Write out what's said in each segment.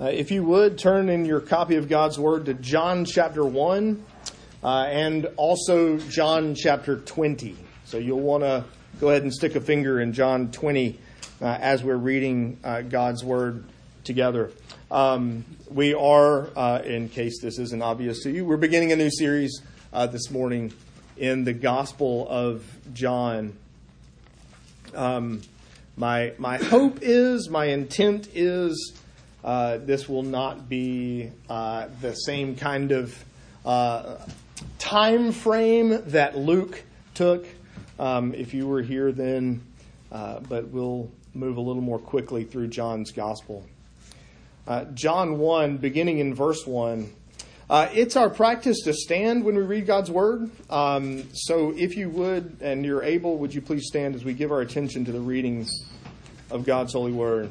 If you would, turn in your copy of God's Word to John chapter 1 and also John chapter 20. So you'll want to go ahead and stick a finger in John 20 as we're reading God's Word together. We are, in case this isn't obvious to you, we're beginning a new series this morning in the Gospel of John. My hope is, my intent is, this will not be the same kind of time frame that Luke took if you were here then, but we'll move a little more quickly through John's Gospel. John 1, beginning in verse 1. It's our practice to stand when we read God's Word. So if you would, and you're able, would you please stand as we give our attention to the readings of God's Holy Word.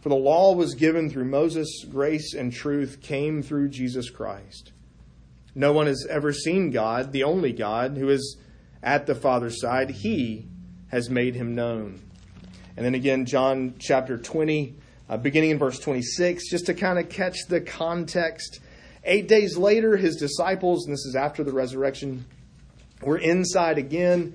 For the law was given through Moses, grace and truth came through Jesus Christ. No one has ever seen God, the only God, who is at the Father's side. He has made him known. And then again, John chapter 20, beginning in verse 26, just to kind of catch the context. 8 days later, his disciples, and this is after the resurrection, were inside again,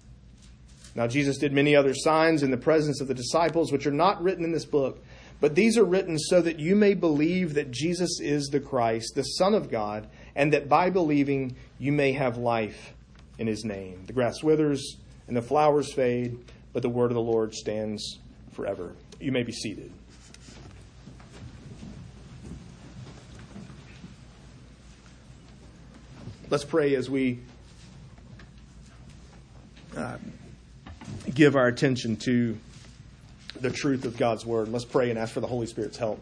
Now Jesus did many other signs in the presence of the disciples, which are not written in this book, but these are written so that you may believe that Jesus is the Christ, the Son of God, and that by believing you may have life in his name. The grass withers and the flowers fade, but the word of the Lord stands forever. You may be seated. Let's pray as we give our attention to the truth of God's Word. Let's pray and ask for the Holy Spirit's help.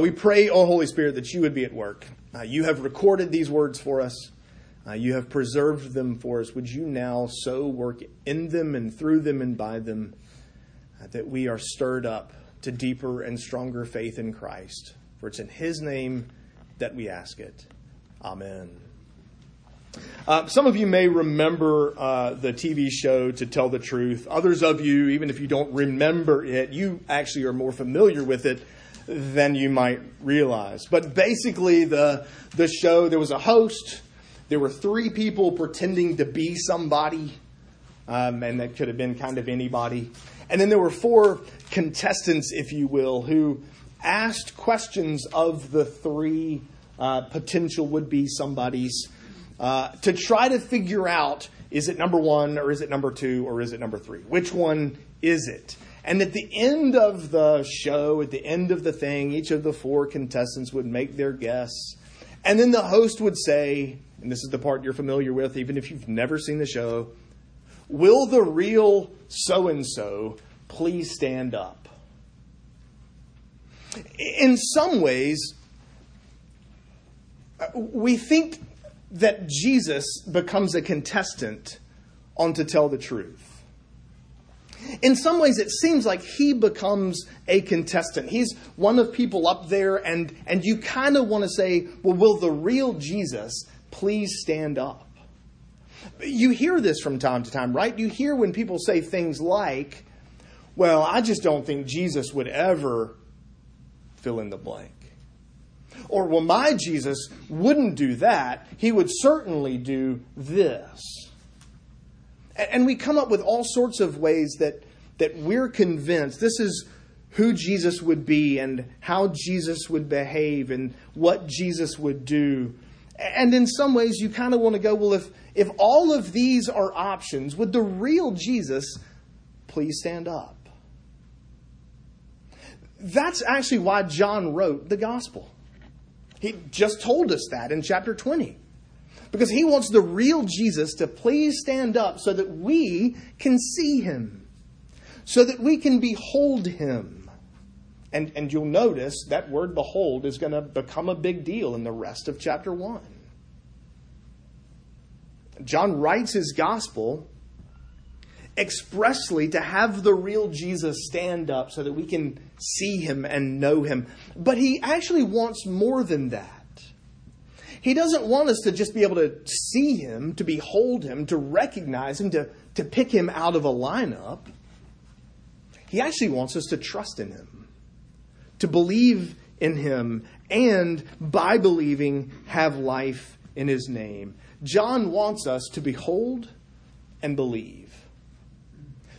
We pray, O Holy Spirit, that you would be at work. You have recorded these words for us. You have preserved them for us. Would you now so work in them and through them and by them that we are stirred up to deeper and stronger faith in Christ? For it's in his name that we ask it. Amen. Some of you may remember the TV show To Tell the Truth. Others of you, even if you don't remember it, you actually are more familiar with it than you might realize. But basically, the show, there was a host. There were three people pretending to be somebody, and that could have been kind of anybody. And then there were four contestants, if you will, who asked questions of the three potential would-be somebodies, to try to figure out, is it number one, or is it number two, or is it number three? Which one is it? And at the end of the show, at the end of the thing, each of the four contestants would make their guess. And then the host would say, and this is the part you're familiar with, even if you've never seen the show, will the real so-and-so please stand up? In some ways, we think that Jesus becomes a contestant on To Tell the Truth. In some ways, it seems like he becomes a contestant. He's one of people up there, and you kind of want to say, well, will the real Jesus please stand up? You hear this from time to time, right? You hear when people say things like, well, I just don't think Jesus would ever fill in the blank. Or, well, my Jesus wouldn't do that. He would certainly do this. And we come up with all sorts of ways that we're convinced this is who Jesus would be and how Jesus would behave and what Jesus would do. And in some ways, you kind of want to go, well, if all of these are options, would the real Jesus please stand up? That's actually why John wrote the gospel. He just told us that in chapter 20. Because he wants the real Jesus to please stand up so that we can see him, so that we can behold him. And you'll notice that word behold is going to become a big deal in the rest of chapter 1. John writes his gospel expressly to have the real Jesus stand up so that we can see him and know him. But he actually wants more than that. He doesn't want us to just be able to see him, to behold him, to recognize him, to pick him out of a lineup. He actually wants us to trust in him, to believe in him, and by believing, have life in his name. John wants us to behold and believe.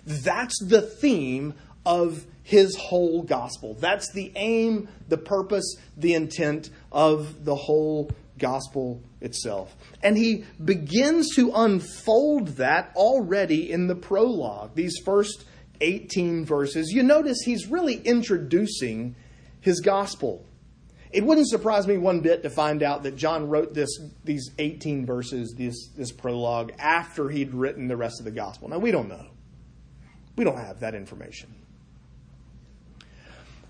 That's the theme of his whole gospel. That's the aim, the purpose, the intent of the whole gospel itself. And he begins to unfold that already in the prologue, these first 18 verses. You notice he's really introducing his gospel. It wouldn't surprise me one bit to find out that John wrote these 18 verses, this prologue, after he'd written the rest of the gospel. Now, we don't know. We don't have that information.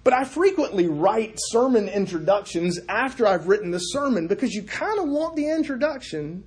But I frequently write sermon introductions after I've written the sermon because you kind of want the introduction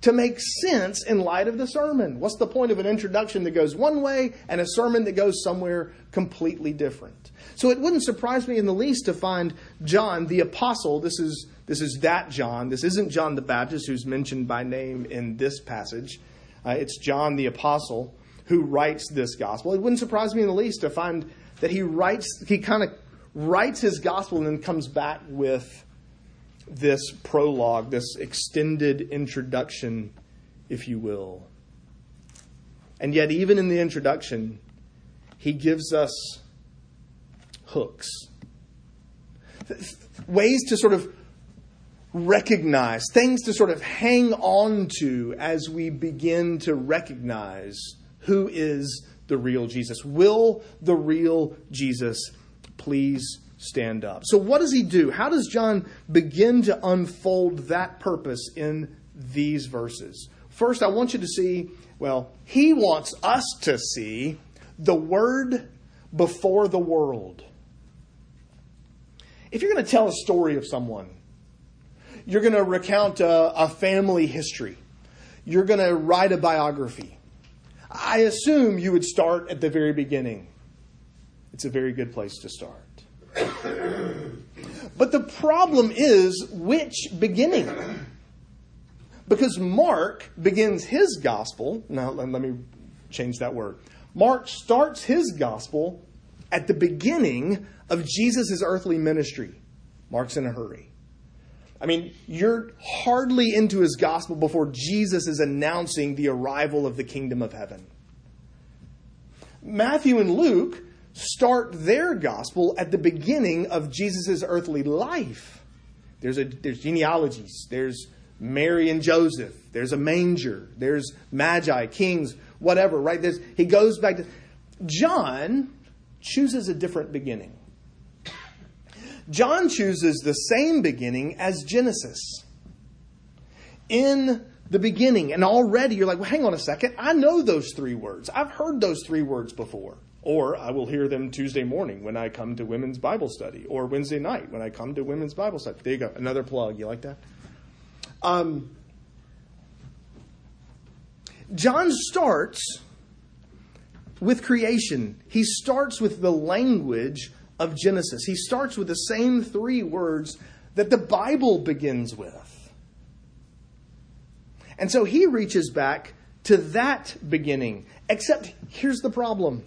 to make sense in light of the sermon. What's the point of an introduction that goes one way and a sermon that goes somewhere completely different? So it wouldn't surprise me in the least to find John the apostle. This is that John. This isn't John the Baptist who's mentioned by name in this passage. It's John the apostle who writes this gospel. It wouldn't surprise me in the least to find that he kind of writes his gospel and then comes back with this prologue, this extended introduction, if you will. And yet, even in the introduction, he gives us hooks, ways to sort of recognize, things to sort of hang on to as we begin to recognize who is the real Jesus. Will the real Jesus please stand up? So what does he do? How does John begin to unfold that purpose in these verses? First, I want you to see, well, he wants us to see the Word before the world. If you're going to tell a story of someone, you're going to recount a family history. You're going to write a biography. I assume you would start at the very beginning. It's a very good place to start. But the problem is, which beginning? Because Mark begins his gospel. Now, let me change that word. Mark starts his gospel at the beginning of Jesus' earthly ministry. Mark's in a hurry. I mean, you're hardly into his gospel before Jesus is announcing the arrival of the kingdom of heaven. Matthew and Luke start their gospel at the beginning of Jesus' earthly life. There's genealogies. There's Mary and Joseph. There's a manger. There's magi, kings, whatever, right? He goes back to... John chooses a different beginning. John chooses the same beginning as Genesis. in the beginning. And already you're like, well, hang on a second. I know those three words. I've heard those three words before. Or I will hear them Tuesday morning when I come to women's Bible study, or Wednesday night when I come to women's Bible study. There you go. Another plug. You like that? John starts with creation. He starts with the language of Genesis. He starts with the same three words that the Bible begins with. And so he reaches back to that beginning. Except here's the problem.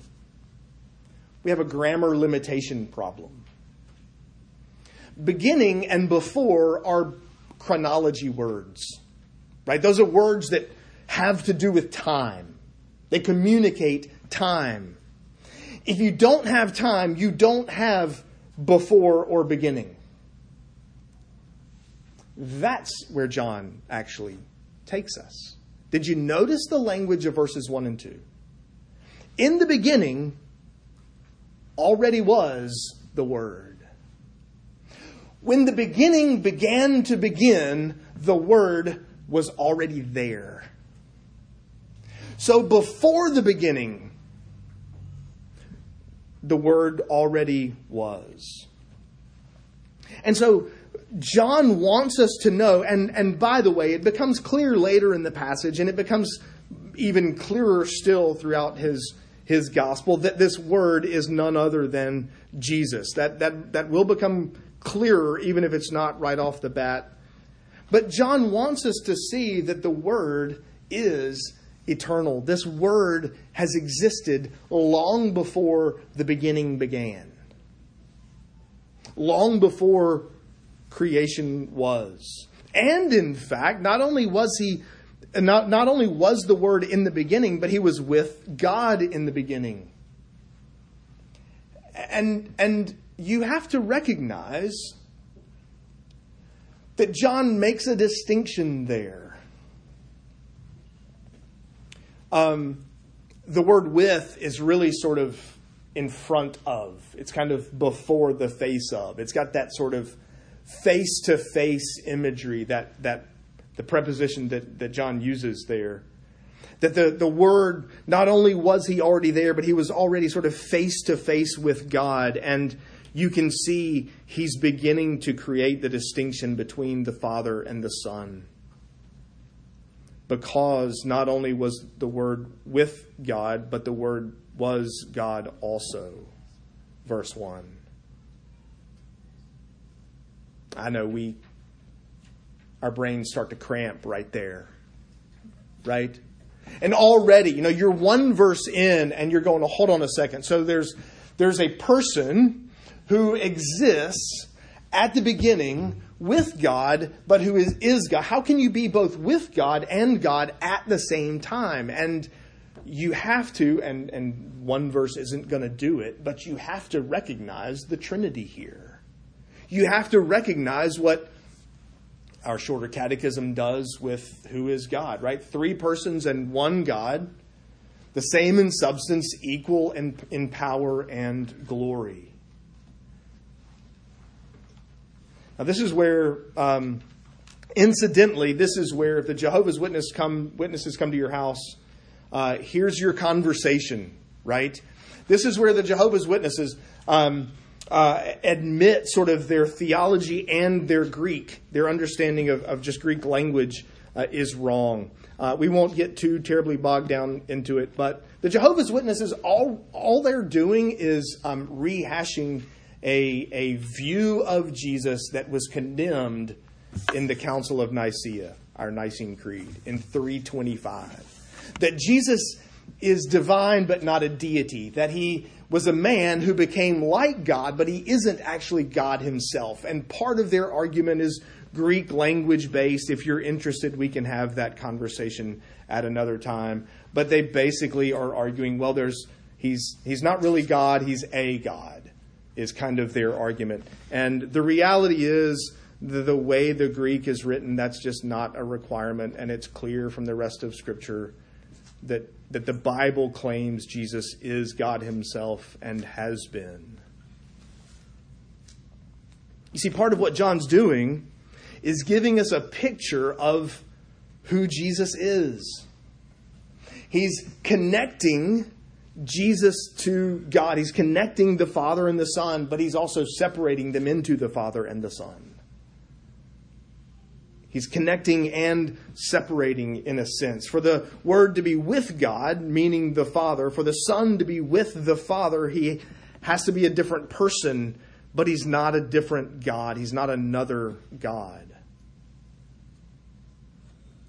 We have a grammar limitation problem. Beginning and before are chronology words, right? Those are words that have to do with time. They communicate time. If you don't have time, you don't have before or beginning. That's where John actually takes us. Did you notice the language of verses 1 and 2? In the beginning already was the Word. When the beginning began to begin, the Word was already there. So before the beginning, the Word already was. And so John wants us to know, and by the way, it becomes clear later in the passage, and it becomes even clearer still throughout his gospel, that this Word is none other than Jesus. That will become clearer, even if it's not right off the bat. But John wants us to see that the Word is eternal. This Word has existed long before the beginning began. Long before creation was. And in fact, not only was the Word in the beginning, but he was with God in the beginning. And you have to recognize that John makes a distinction there. The word "with" is really sort of in front of. It's kind of before the face of. It's got that sort of face-to-face imagery, that the preposition that John uses there. That the Word, not only was he already there, but he was already sort of face-to-face with God. And you can see he's beginning to create the distinction between the Father and the Son. Because not only was the Word with God, but the Word was God also. Verse 1. I know our brains start to cramp right there, right? And already, you're one verse in and you're going, hold on a second. So there's a person who exists at the beginning with God, but who is God. How can you be both with God and God at the same time? And you have to, and one verse isn't going to do it, but you have to recognize the Trinity here. You have to recognize what our shorter catechism does with who is God, right? Three persons and one God, the same in substance, equal in power and glory. Now, this is where, incidentally, if the Jehovah's Witnesses come to your house, here's your conversation, right? This is where the Jehovah's Witnesses admit sort of their theology and their Greek, their understanding of just Greek language is wrong. We won't get too terribly bogged down into it, but the Jehovah's Witnesses, all they're doing is rehashing a view of Jesus that was condemned in the Council of Nicaea, our Nicene Creed, in 325. That Jesus is divine but not a deity, that he was a man who became like God, but he isn't actually God himself. And part of their argument is Greek language based. If you're interested, we can have that conversation at another time. But they basically are arguing, well, he's not really God, he's a God, is kind of their argument. And the reality is the way the Greek is written, that's just not a requirement. And it's clear from the rest of Scripture that the Bible claims Jesus is God himself and has been. You see, part of what John's doing is giving us a picture of who Jesus is. He's connecting Jesus to God. He's connecting the Father and the Son, but he's also separating them into the Father and the Son. He's connecting and separating in a sense. For the Word to be with God, meaning the Father, for the Son to be with the Father, he has to be a different person, but he's not a different God. He's not another God.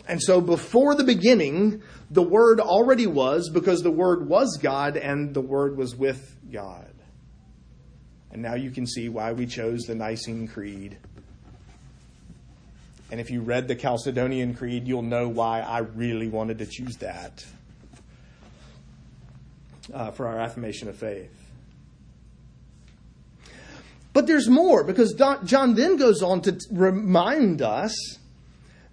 And so before the beginning, the Word already was, because the Word was God and the Word was with God. And now you can see why we chose the Nicene Creed. And if you read the Chalcedonian Creed, you'll know why I really wanted to choose that for our affirmation of faith. But there's more, because John then goes on to remind us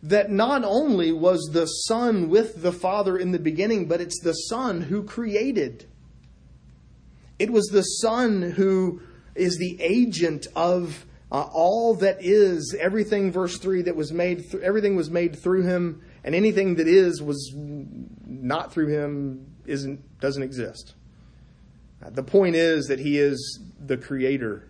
that not only was the Son with the Father in the beginning, but it's the Son who created. It was the Son who is the agent of all that is, everything, verse 3, that was made, everything was made through him, and anything that is was not through him, doesn't exist. The point is that he is the creator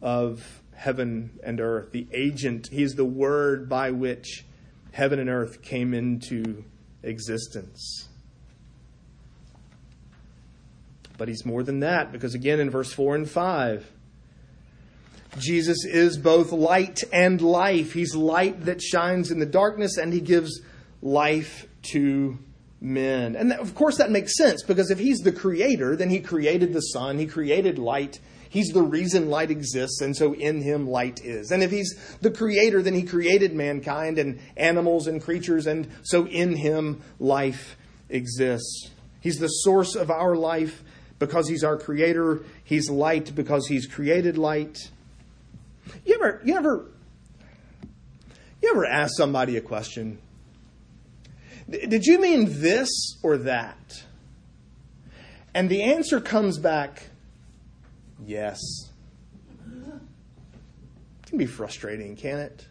of heaven and earth, the agent. He is the word by which heaven and earth came into existence. But he's more than that, because again in verse 4 and 5, Jesus is both light and life. He's light that shines in the darkness, and he gives life to men. And of course that makes sense, because if he's the creator, then he created the sun, he created light. He's the reason light exists, and so in him light is. And if he's the creator, then he created mankind and animals and creatures, and so in him life exists. He's the source of our life because he's our creator. He's light because he's created light. You ever ask somebody a question? Did you mean this or that? And the answer comes back, yes. It can be frustrating, can't it?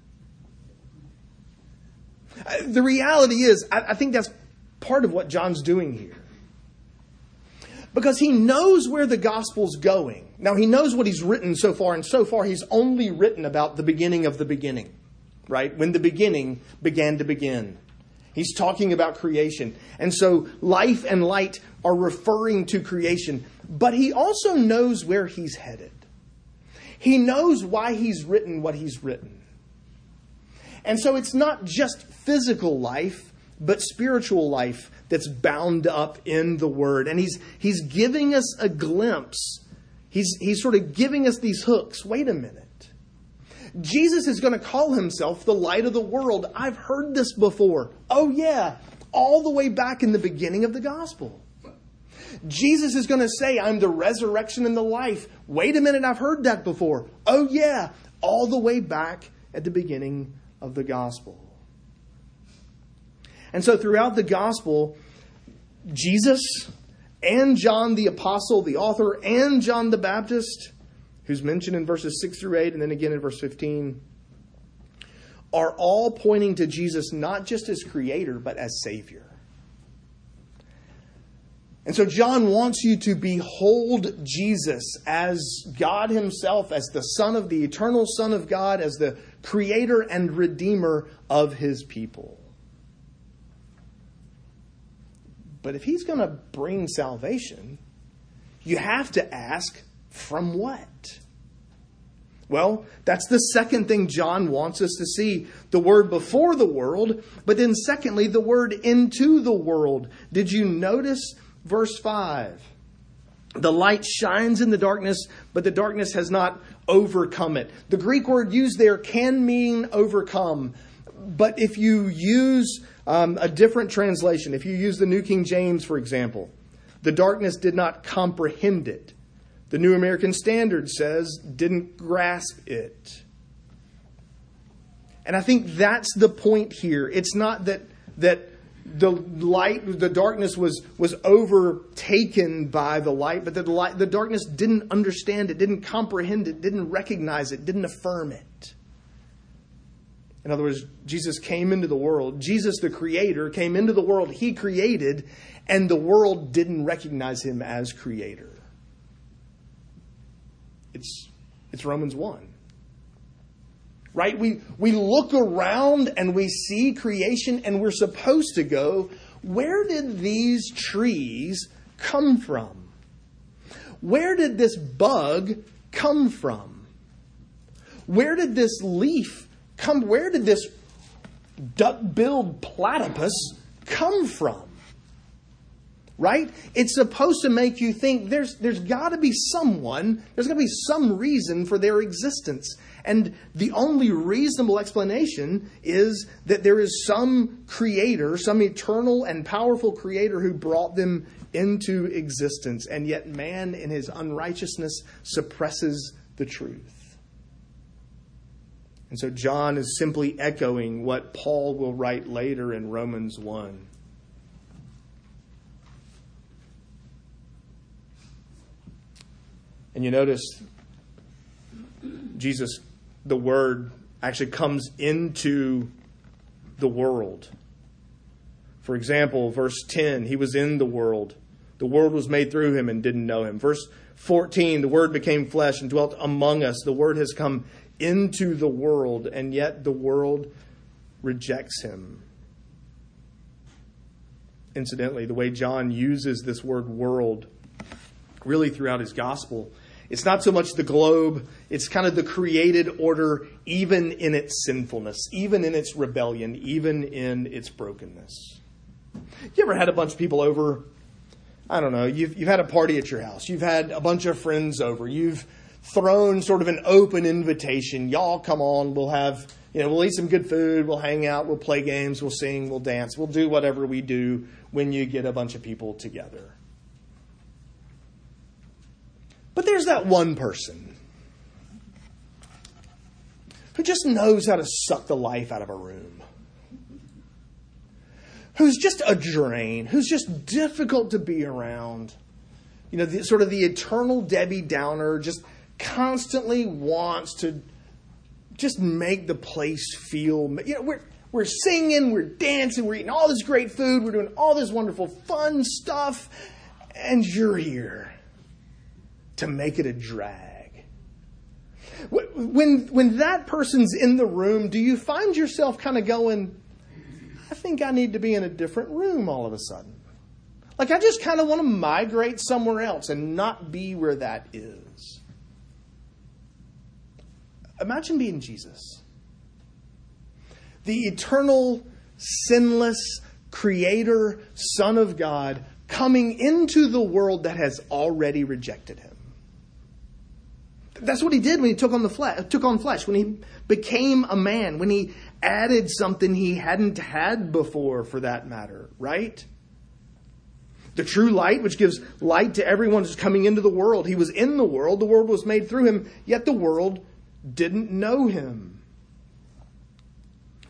The reality is, I think that's part of what John's doing here. Because he knows where the gospel's going. Now, he knows what he's written so far, and so far he's only written about the beginning of the beginning, right? When the beginning began to begin. He's talking about creation. And so life and light are referring to creation. But he also knows where he's headed. He knows why he's written what he's written. And so it's not just physical life, but spiritual life that's bound up in the Word. And he's giving us a glimpse. He's sort of giving us these hooks. Wait a minute. Jesus is going to call himself the light of the world. I've heard this before. Oh yeah, all the way back in the beginning of the gospel. Jesus is going to say, I'm the resurrection and the life. Wait a minute, I've heard that before. Oh yeah, all the way back at the beginning of the gospel. And so throughout the gospel, Jesus and John the apostle, the author, and John the Baptist, who's mentioned in verses 6 through 8 and then again in verse 15, are all pointing to Jesus not just as creator, but as Savior. And so John wants you to behold Jesus as God himself, as the Son of the eternal Son of God, as the creator and redeemer of his people. But if he's going to bring salvation, you have to ask, from what? Well, that's the second thing John wants us to see. The word before the world, but then secondly, the word into the world. Did you notice verse 5? The light shines in the darkness, but the darkness has not overcome it. The Greek word used there can mean overcome. But if you use a different translation, if you use the New King James, for example, the darkness did not comprehend it. The New American Standard says didn't grasp it. And I think that's the point here. It's not that the darkness was overtaken by the light, but that the darkness didn't understand it, didn't comprehend it, didn't recognize it, didn't affirm it. In other words, Jesus came into the world. Jesus, the creator, came into the world he created, and the world didn't recognize him as creator. It's Romans 1. Right? We look around and we see creation, and we're supposed to go, where did these trees come from? Where did this bug come from? Where did this leaf come? Where did this duck-billed platypus come from? Right? It's supposed to make you think there's got to be someone, there's got to be some reason for their existence. And the only reasonable explanation is that there is some creator, some eternal and powerful creator who brought them into existence. And yet man in his unrighteousness suppresses the truth. And so John is simply echoing what Paul will write later in Romans 1. And you notice Jesus, the Word, actually comes into the world. For example, verse 10, he was in the world. The world was made through him and didn't know him. Verse 14, the Word became flesh and dwelt among us. The Word has come into the world, and yet the world rejects him. Incidentally, the way John uses this word world really throughout his gospel, it's not so much the globe, it's kind of the created order, even in its sinfulness, even in its rebellion, even in its brokenness. You ever had a bunch of people over? I don't know, you've had a party at your house, you've had a bunch of friends over, you've thrown sort of an open invitation, y'all come on, we'll have, we'll eat some good food, we'll hang out, we'll play games, we'll sing, we'll dance, we'll do whatever we do when you get a bunch of people together. But there's that one person who just knows how to suck the life out of a room, who's just a drain, who's just difficult to be around. Sort of the eternal Debbie Downer, just constantly wants to just make the place feel... We're singing, we're dancing, we're eating all this great food, we're doing all this wonderful fun stuff, and you're here to make it a drag. When that person's in the room, do you find yourself kind of going, I think I need to be in a different room all of a sudden? Like, I just kind of want to migrate somewhere else and not be where that is. Imagine being Jesus, the eternal, sinless, creator, Son of God, coming into the world that has already rejected him. That's what he did when he took on flesh, when he became a man, when he added something he hadn't had before, for that matter, right? The true light, which gives light to everyone, is coming into the world. He was in the world was made through him, yet the world didn't know him.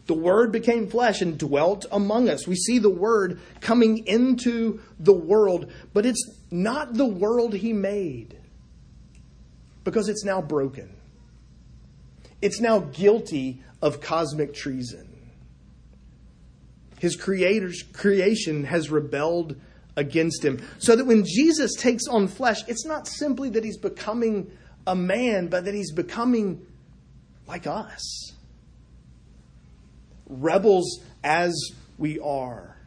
The Word became flesh and dwelt among us. We see the Word coming into the world, but it's not the world he made, because it's now broken. It's now guilty of cosmic treason. His creator's creation has rebelled against him. So that when Jesus takes on flesh, it's not simply that he's becoming a man, but that he's becoming like us. Rebels as we are.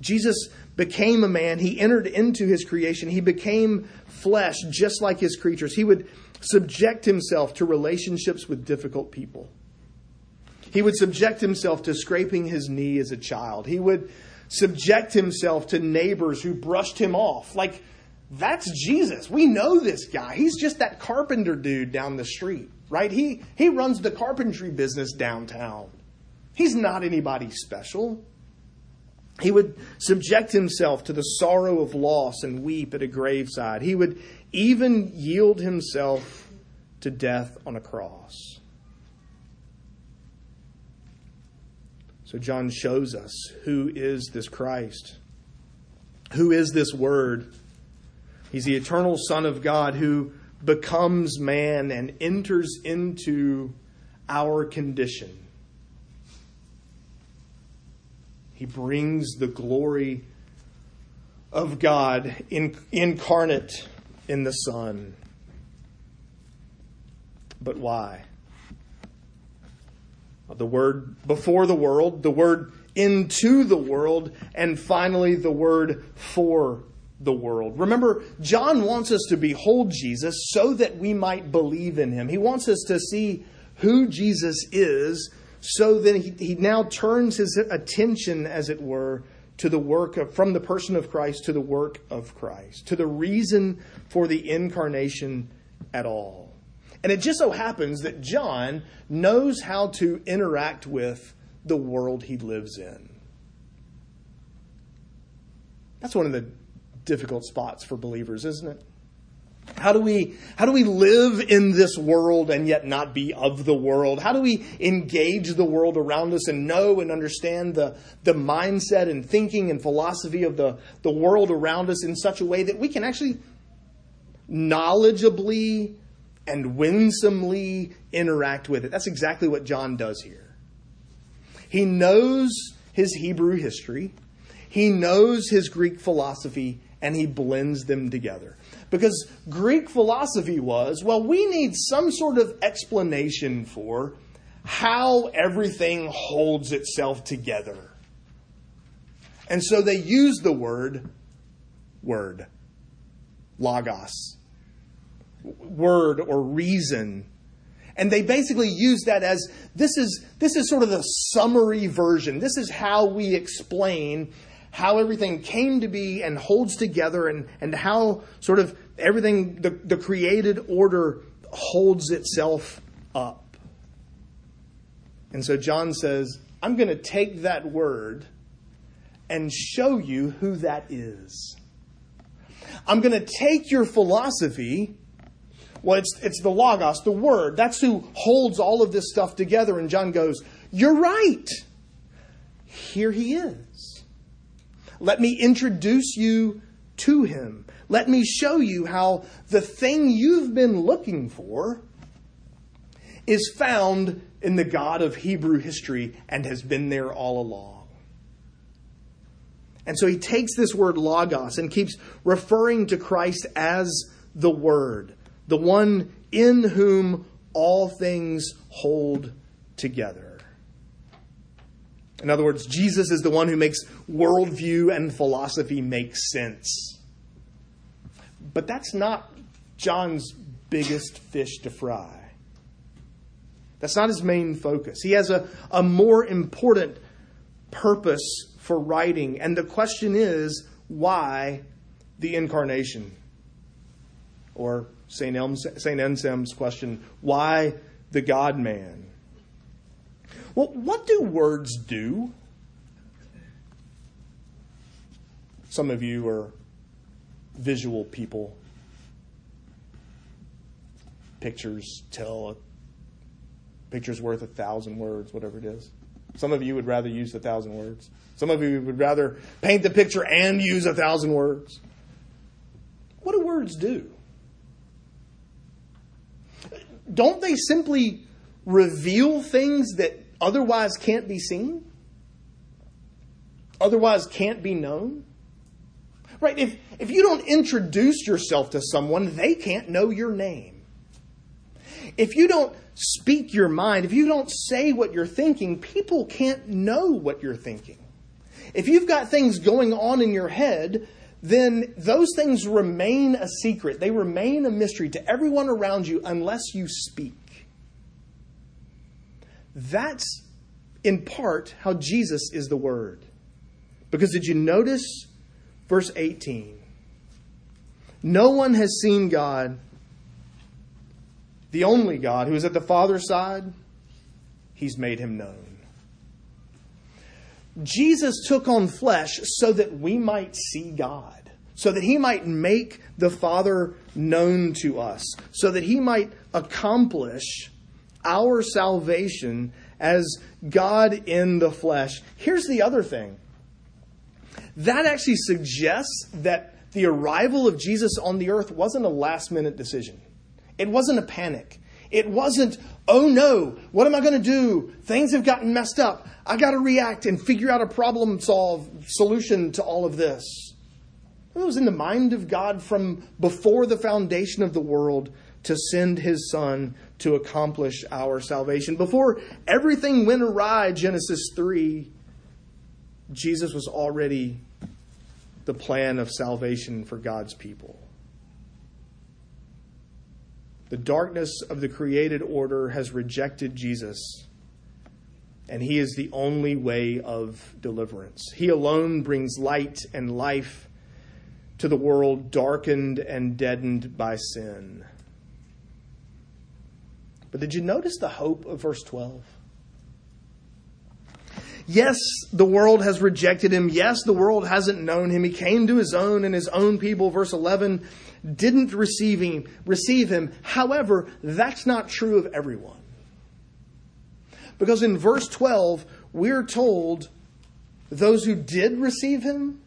Jesus became a man. He entered into his creation. He became flesh just like his creatures. He would subject himself to relationships with difficult people. He would subject himself to scraping his knee as a child. He would subject himself to neighbors who brushed him off. Like, that's Jesus. We know this guy. He's just that carpenter dude down the street, right? He runs the carpentry business downtown. He's not anybody special. He would subject himself to the sorrow of loss and weep at a graveside. He would even yield himself to death on a cross. So John shows us, who is this Christ? Who is this Word? He's the eternal Son of God who becomes man and enters into our condition. He brings the glory of God incarnate in the Son. But why? The word before the world, the word into the world, and finally the word for the world. Remember, John wants us to behold Jesus so that we might believe in him. He wants us to see who Jesus is, so that he now turns his attention, as it were, to the work of, from the person of Christ to the work of Christ, to the reason for the incarnation at all. And it just so happens that John knows how to interact with the world he lives in. That's one of the difficult spots for believers, isn't it? How do we live in this world and yet not be of the world? How do we engage the world around us and know and understand the mindset and thinking and philosophy of the world around us in such a way that we can actually knowledgeably and winsomely interact with it? That's exactly what John does here. He knows his Hebrew history. He knows his Greek philosophy, and he blends them together. Because Greek philosophy was, well, we need some sort of explanation for how everything holds itself together. And so they use the word, logos. Word or reason. And they basically use that as this is sort of the summary version. This is how we explain how everything came to be and holds together, and how sort of everything, the created order holds itself up. And so John says, I'm going to take that word and show you who that is. I'm going to take your philosophy. Well, it's the Logos, the Word. That's who holds all of this stuff together. And John goes, you're right. Here he is. Let me introduce you to him. Let me show you how the thing you've been looking for is found in the God of Hebrew history and has been there all along. And so he takes this word Logos and keeps referring to Christ as the Word, the one in whom all things hold together. In other words, Jesus is the one who makes worldview and philosophy make sense. But that's not John's biggest fish to fry. That's not his main focus. He has a more important purpose for writing. And the question is, why the incarnation? Or Saint Anselm's question, why the God-man? Well, what do words do? Some of you are visual people. Pictures tell a picture's worth 1,000 words, whatever it is. Some of you would rather use 1,000 words. Some of you would rather paint the picture and use 1,000 words. What do words do? Don't they simply reveal things that otherwise can't be seen? Otherwise can't be known? Right? If you don't introduce yourself to someone, they can't know your name. If you don't speak your mind, if you don't say what you're thinking, people can't know what you're thinking. If you've got things going on in your head, then those things remain a secret. They remain a mystery to everyone around you unless you speak. That's in part how Jesus is the Word. Because did you notice verse 18? No one has seen God, the only God who is at the Father's side. He's made him known. Jesus took on flesh so that we might see God, so that he might make the Father known to us, so that he might accomplish our salvation as God in the flesh. Here's the other thing. That actually suggests that the arrival of Jesus on the earth wasn't a last-minute decision. It wasn't a panic. It wasn't, oh no, what am I going to do? Things have gotten messed up. I got to react and figure out a solution to all of this. It was in the mind of God from before the foundation of the world to send his son to accomplish our salvation. Before everything went awry, Genesis 3, Jesus was already the plan of salvation for God's people. The darkness of the created order has rejected Jesus, and he is the only way of deliverance. He alone brings light and life to the world darkened and deadened by sin. But did you notice the hope of verse 12? Yes, the world has rejected him. Yes, the world hasn't known him. He came to his own, and his own people, verse 11, didn't receive him. However, that's not true of everyone. Because in verse 12, we're told those who did receive him,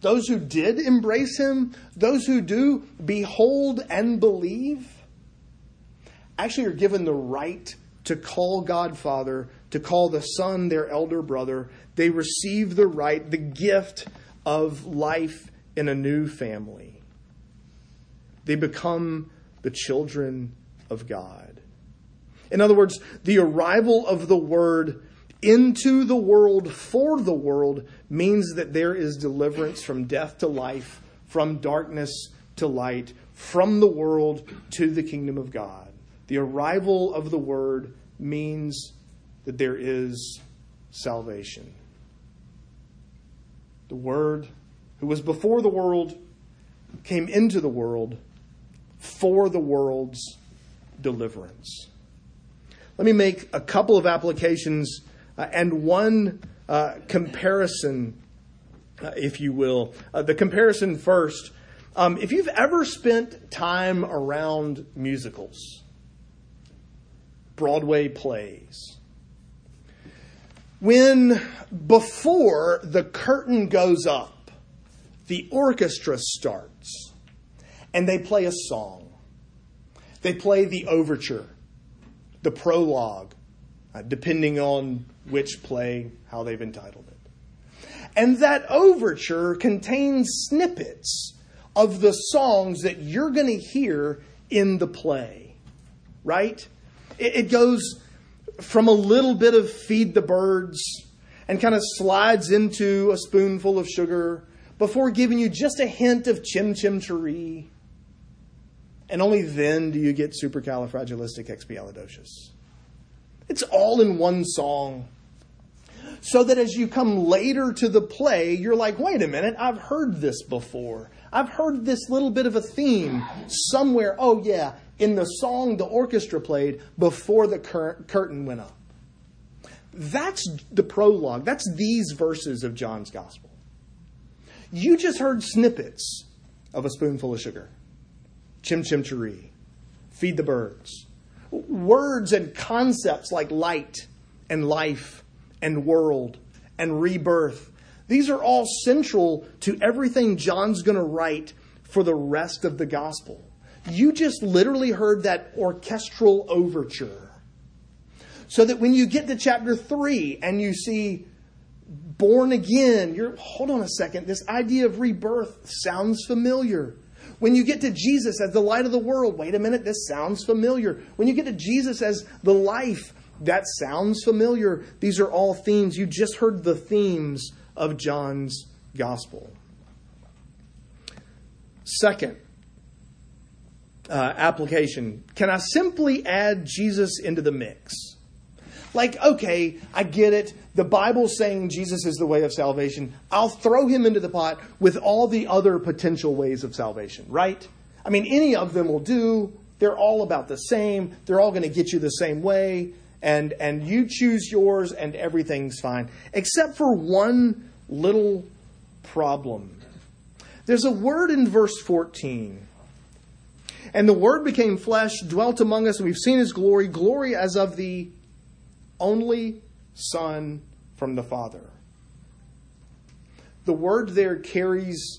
those who did embrace him, those who do behold and believe, actually are given the right to call God Father, to call the Son their elder brother. They receive the right, the gift of life in a new family. They become the children of God. In other words, the arrival of the Word into the world for the world means that there is deliverance from death to life, from darkness to light, from the world to the kingdom of God. The arrival of the Word means that there is salvation. The Word, who was before the world, came into the world for the world's deliverance. Let me make a couple of applications and one comparison, if you will. The comparison first. If you've ever spent time around musicals, Broadway plays, when before the curtain goes up, the orchestra starts and they play a song. They play the overture, the prologue, depending on which play, how they've entitled it. And that overture contains snippets of the songs that you're going to hear in the play, right? It goes from a little bit of Feed the Birds and kind of slides into A Spoonful of Sugar before giving you just a hint of Chim Chim Cheree. And only then do you get supercalifragilisticexpialidocious. It's all in one song. So that as you come later to the play, you're like, wait a minute, I've heard this before. I've heard this little bit of a theme somewhere. Oh yeah, in the song the orchestra played before the curtain went up. That's the prologue. That's these verses of John's gospel. You just heard snippets of A Spoonful of Sugar, Chim Chim Cheree, Feed the Birds. Words and concepts like light and life and world and rebirth. These are all central to everything John's going to write for the rest of the gospel. You just literally heard that orchestral overture. So that when you get to chapter 3 and you see born again, hold on a second, this idea of rebirth sounds familiar. When you get to Jesus as the light of the world, wait a minute, this sounds familiar. When you get to Jesus as the life, that sounds familiar. These are all themes. You just heard the themes of John's gospel. Second, application. Can I simply add Jesus into the mix? Like, okay, I get it. The Bible's saying Jesus is the way of salvation. I'll throw him into the pot with all the other potential ways of salvation, right? I mean, any of them will do. They're all about the same. They're all going to get you the same way. And you choose yours and everything's fine. Except for one little problem. There's a word in verse 14. And the Word became flesh, dwelt among us, and we've seen his glory, glory as of the only Son from the Father. The word there carries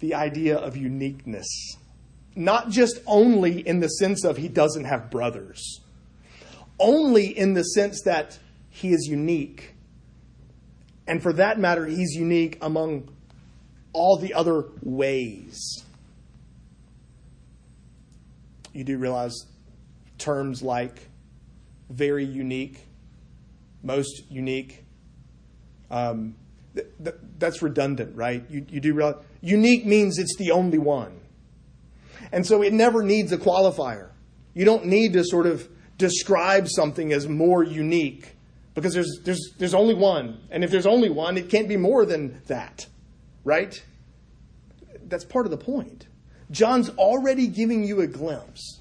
the idea of uniqueness. not just only in the sense of he doesn't have brothers, only in the sense that he is unique. And for that matter, he's unique among all the other ways. You do realize terms like very unique, most unique, that's redundant, right? You do realize unique means it's the only one. And so it never needs a qualifier. You don't need to sort of describe something as more unique, because there's only one. And if there's only one, it can't be more than that, right? That's part of the point. John's already giving you a glimpse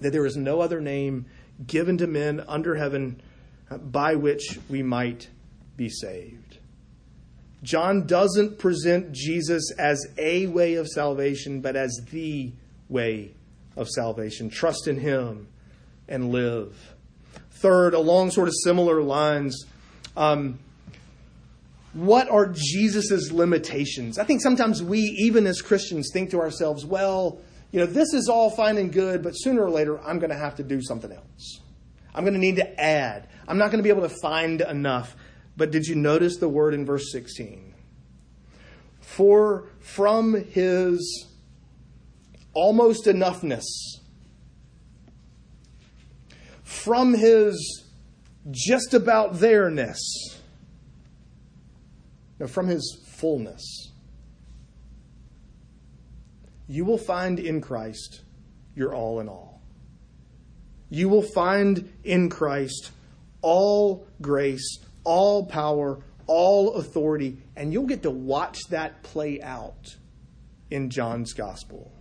that there is no other name given to men under heaven by which we might be saved. John doesn't present Jesus as a way of salvation, but as the way of salvation. Trust in him and live. Third, along sort of similar lines, what are Jesus's limitations? I think sometimes we, even as Christians, think to ourselves, well, you know, this is all fine and good, but sooner or later, I'm going to have to do something else. I'm going to need to add. I'm not going to be able to find enough. But did you notice the word in verse 16? For from his almost enoughness, from his just about there-ness, no, from his fullness, you will find in Christ your all in all. You will find in Christ all grace, all power, all authority, and you'll get to watch that play out in John's gospel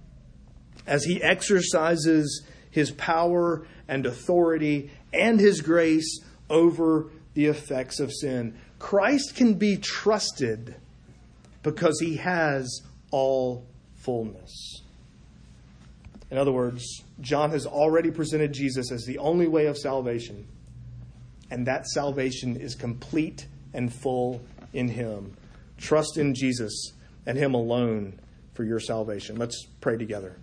as he exercises his power and authority and his grace over the effects of sin. Christ can be trusted because he has all fullness. In other words, John has already presented Jesus as the only way of salvation, and that salvation is complete and full in him. Trust in Jesus and him alone for your salvation. Let's pray together.